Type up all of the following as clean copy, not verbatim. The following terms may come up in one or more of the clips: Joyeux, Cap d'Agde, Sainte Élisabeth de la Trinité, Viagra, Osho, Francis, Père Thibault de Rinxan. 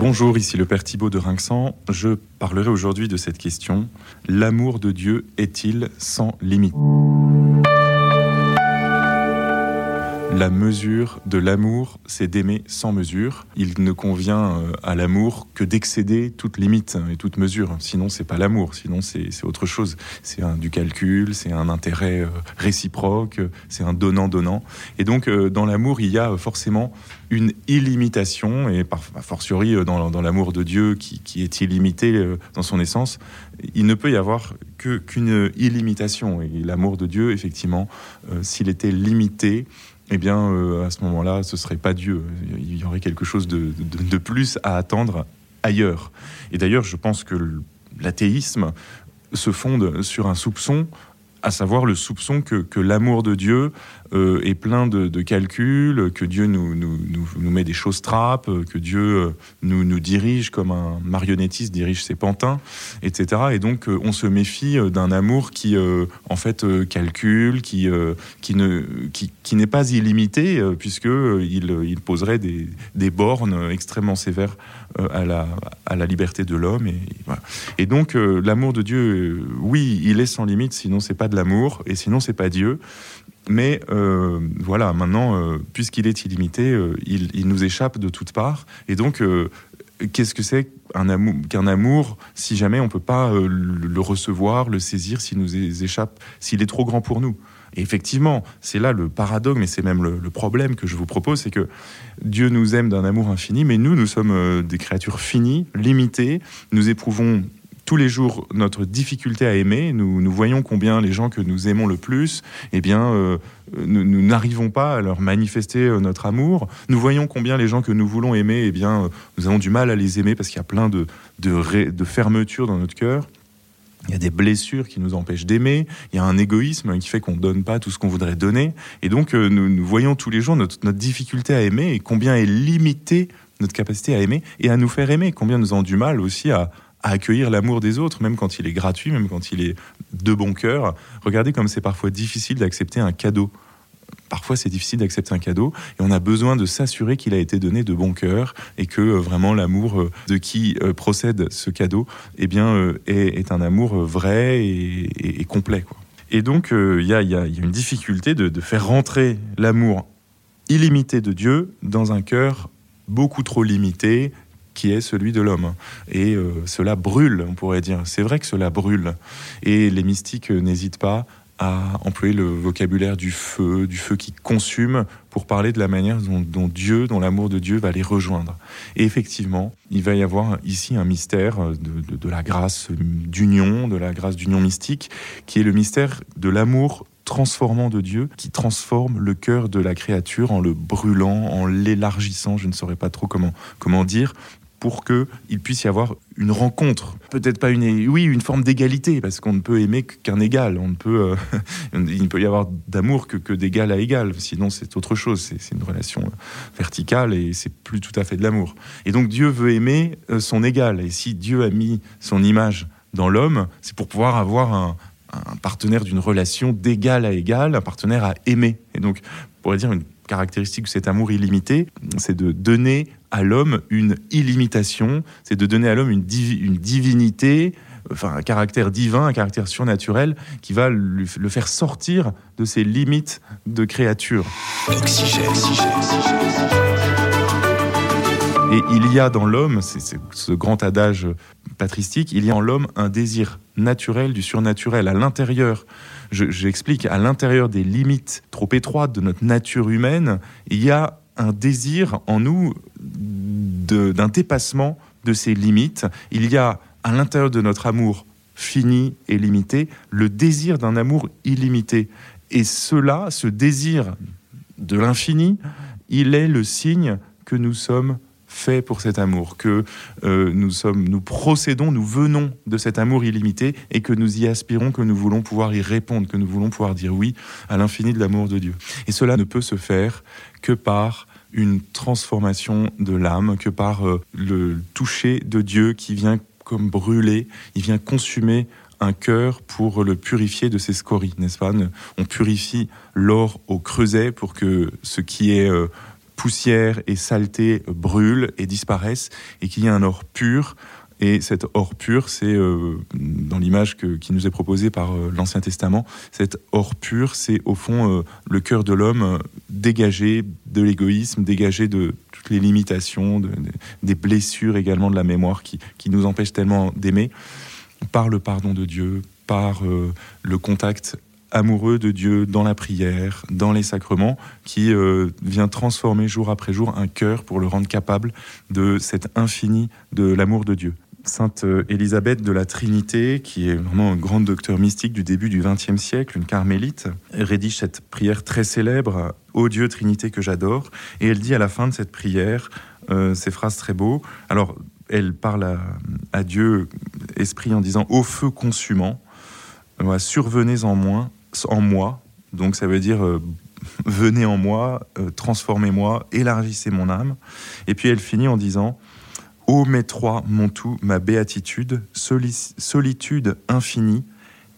Bonjour, ici le Père Thibault de Rinxan. Je parlerai aujourd'hui de cette question. L'amour de Dieu est-il sans limite ? La mesure de l'amour, c'est d'aimer sans mesure. Il ne convient à l'amour que d'excéder toute limite et toute mesure. Sinon, c'est pas l'amour, sinon c'est autre chose. C'est du calcul, c'est un intérêt réciproque, c'est un donnant-donnant. Et donc, dans l'amour, il y a forcément une illimitation, et a fortiori dans l'amour de Dieu qui est illimité dans son essence, il ne peut y avoir qu'une illimitation. Et l'amour de Dieu, effectivement, s'il était limité, eh bien, à ce moment-là, ce ne serait pas Dieu. Il y aurait quelque chose de plus à attendre ailleurs. Et d'ailleurs, je pense que l'athéisme se fonde sur un soupçon, à savoir le soupçon que l'amour de Dieu est plein de calculs, que Dieu nous met des choses trappes, que Dieu nous dirige comme un marionnettiste dirige ses pantins, etc. Et donc on se méfie d'un amour qui en fait calcule, qui n'est pas illimité, puisque il poserait des bornes extrêmement sévères à la liberté de l'homme. Voilà. Et donc l'amour de Dieu, oui, il est sans limite, sinon c'est pas de l'amour, et sinon c'est pas Dieu. Mais voilà, maintenant, puisqu'il est illimité, il nous échappe de toutes parts. Et donc, qu'est-ce que c'est qu'un amour si jamais on ne peut pas le recevoir, le saisir, s'il nous échappe, s'il est trop grand pour nous ? Et effectivement, c'est là le paradoxe, mais c'est même le problème que je vous propose, c'est que Dieu nous aime d'un amour infini, mais nous sommes des créatures finies, limitées, nous éprouvons tous les jours notre difficulté à aimer. Nous voyons combien les gens que nous aimons le plus, eh bien, nous n'arrivons pas à leur manifester notre amour. Nous voyons combien les gens que nous voulons aimer, eh bien, nous avons du mal à les aimer parce qu'il y a plein de fermetures dans notre cœur. Il y a des blessures qui nous empêchent d'aimer, il y a un égoïsme qui fait qu'on ne donne pas tout ce qu'on voudrait donner. Et donc, nous voyons tous les jours notre difficulté à aimer et combien est limitée notre capacité à aimer et à nous faire aimer. Combien nous avons du mal aussi à accueillir l'amour des autres, même quand il est gratuit, même quand il est de bon cœur. Regardez comme c'est parfois difficile d'accepter un cadeau. Parfois, c'est difficile d'accepter un cadeau et on a besoin de s'assurer qu'il a été donné de bon cœur et que vraiment l'amour de qui procède ce cadeau, eh bien, est un amour vrai et complet, quoi. Et donc, il y a une difficulté de faire rentrer l'amour illimité de Dieu dans un cœur beaucoup trop limité, qui est celui de l'homme. Et cela brûle, on pourrait dire. C'est vrai que cela brûle. Et les mystiques n'hésitent pas à employer le vocabulaire du feu qui consume, pour parler de la manière dont Dieu, dont l'amour de Dieu va les rejoindre. Et effectivement, il va y avoir ici un mystère de la grâce d'union, de la grâce d'union mystique, qui est le mystère de l'amour transformant de Dieu, qui transforme le cœur de la créature en le brûlant, en l'élargissant, je ne saurais pas trop comment dire, pour qu'il puisse y avoir une rencontre. Peut-être pas une forme d'égalité, parce qu'on ne peut aimer qu'un égal. Il ne peut y avoir d'amour que d'égal à égal, sinon c'est autre chose, c'est une relation verticale et c'est plus tout à fait de l'amour. Et donc Dieu veut aimer son égal, et si Dieu a mis son image dans l'homme, c'est pour pouvoir avoir un partenaire d'une relation d'égal à égal, un partenaire à aimer. Et donc, on pourrait dire une caractéristique de cet amour illimité, c'est de donner à l'homme une illimitation, c'est de donner à l'homme une divinité, enfin un caractère divin, un caractère surnaturel qui va le faire sortir de ses limites de créature. Et il y a dans l'homme, c'est ce grand adage patristique, il y a en l'homme un désir naturel du surnaturel, à l'intérieur. J'explique, à l'intérieur des limites trop étroites de notre nature humaine, il y a un désir en nous d'un dépassement de ces limites. Il y a, à l'intérieur de notre amour fini et limité, le désir d'un amour illimité. Et cela, ce désir de l'infini, il est le signe que nous sommes faits pour cet amour, que nous procédons, nous venons de cet amour illimité et que nous y aspirons, que nous voulons pouvoir y répondre, que nous voulons pouvoir dire oui à l'infini de l'amour de Dieu. Et cela ne peut se faire que par une transformation de l'âme, que par le toucher de Dieu qui vient comme brûler, il vient consumer un cœur pour le purifier de ses scories, n'est-ce pas ? On purifie l'or au creuset pour que ce qui est poussière et saleté brûlent et disparaissent, et qu'il y a un or pur. Et cet or pur, c'est, dans l'image qui nous est proposée par l'Ancien Testament, cet or pur, c'est au fond le cœur de l'homme dégagé de l'égoïsme, dégagé de toutes les limitations, des blessures également de la mémoire qui nous empêchent tellement d'aimer, par le pardon de Dieu, par le contact amoureux de Dieu dans la prière, dans les sacrements, qui vient transformer jour après jour un cœur pour le rendre capable de cet infini de l'amour de Dieu. Sainte Élisabeth de la Trinité, qui est vraiment une grande docteure mystique du début du XXe siècle, une carmélite, rédige cette prière très célèbre « Ô Dieu Trinité que j'adore », et elle dit à la fin de cette prière ces phrases très beaux. Alors, elle parle à Dieu, Esprit, en disant « Ô feu consumant, survenez en moi », donc ça veut dire « venez en moi, transformez-moi, élargissez mon âme ». Et puis elle finit en disant « Ô m'étroit mon tout, ma béatitude, solitude infinie,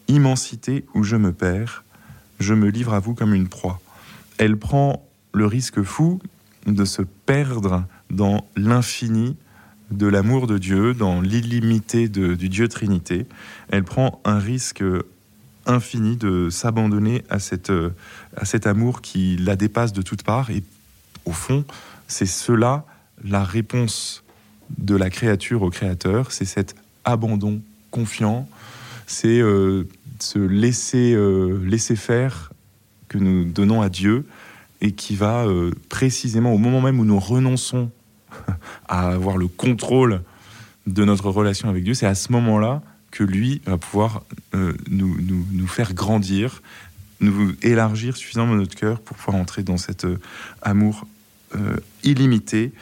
immensité où je me perds, je me livre à vous comme une proie. » Elle prend le risque fou de se perdre dans l'infini de l'amour de Dieu, dans l'illimité du Dieu Trinité. Elle prend un risque infini de s'abandonner à cet amour qui la dépasse de toutes parts. Et au fond, c'est cela la réponse de la créature au Créateur, c'est cet abandon confiant, c'est ce laisser faire que nous donnons à Dieu et qui va précisément, au moment même où nous renonçons à avoir le contrôle de notre relation avec Dieu, c'est à ce moment-là que lui va pouvoir nous faire grandir, nous élargir suffisamment notre cœur pour pouvoir entrer dans cet amour illimité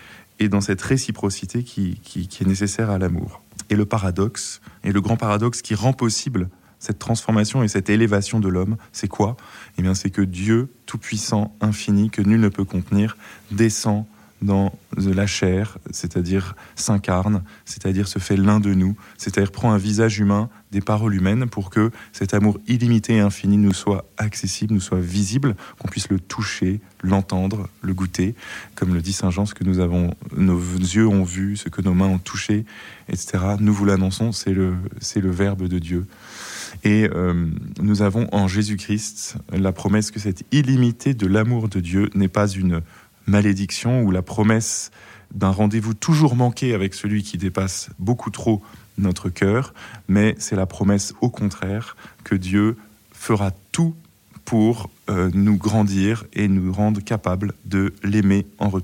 et dans cette réciprocité qui est nécessaire à l'amour. Et le paradoxe, et le grand paradoxe qui rend possible cette transformation et cette élévation de l'homme, c'est quoi ? Eh bien, c'est que Dieu, tout-puissant, infini, que nul ne peut contenir, descend dans la chair, c'est-à-dire s'incarne, c'est-à-dire se fait l'un de nous, c'est-à-dire prend un visage humain, des paroles humaines, pour que cet amour illimité et infini nous soit accessible, nous soit visible, qu'on puisse le toucher, l'entendre, le goûter, comme le dit saint Jean, ce que nos yeux ont vu, ce que nos mains ont touché, etc. Nous vous l'annonçons, c'est le Verbe de Dieu. Et nous avons en Jésus-Christ la promesse que cette illimité de l'amour de Dieu n'est pas une malédiction ou la promesse d'un rendez-vous toujours manqué avec celui qui dépasse beaucoup trop notre cœur, mais c'est la promesse au contraire que Dieu fera tout pour nous grandir et nous rendre capables de l'aimer en retour.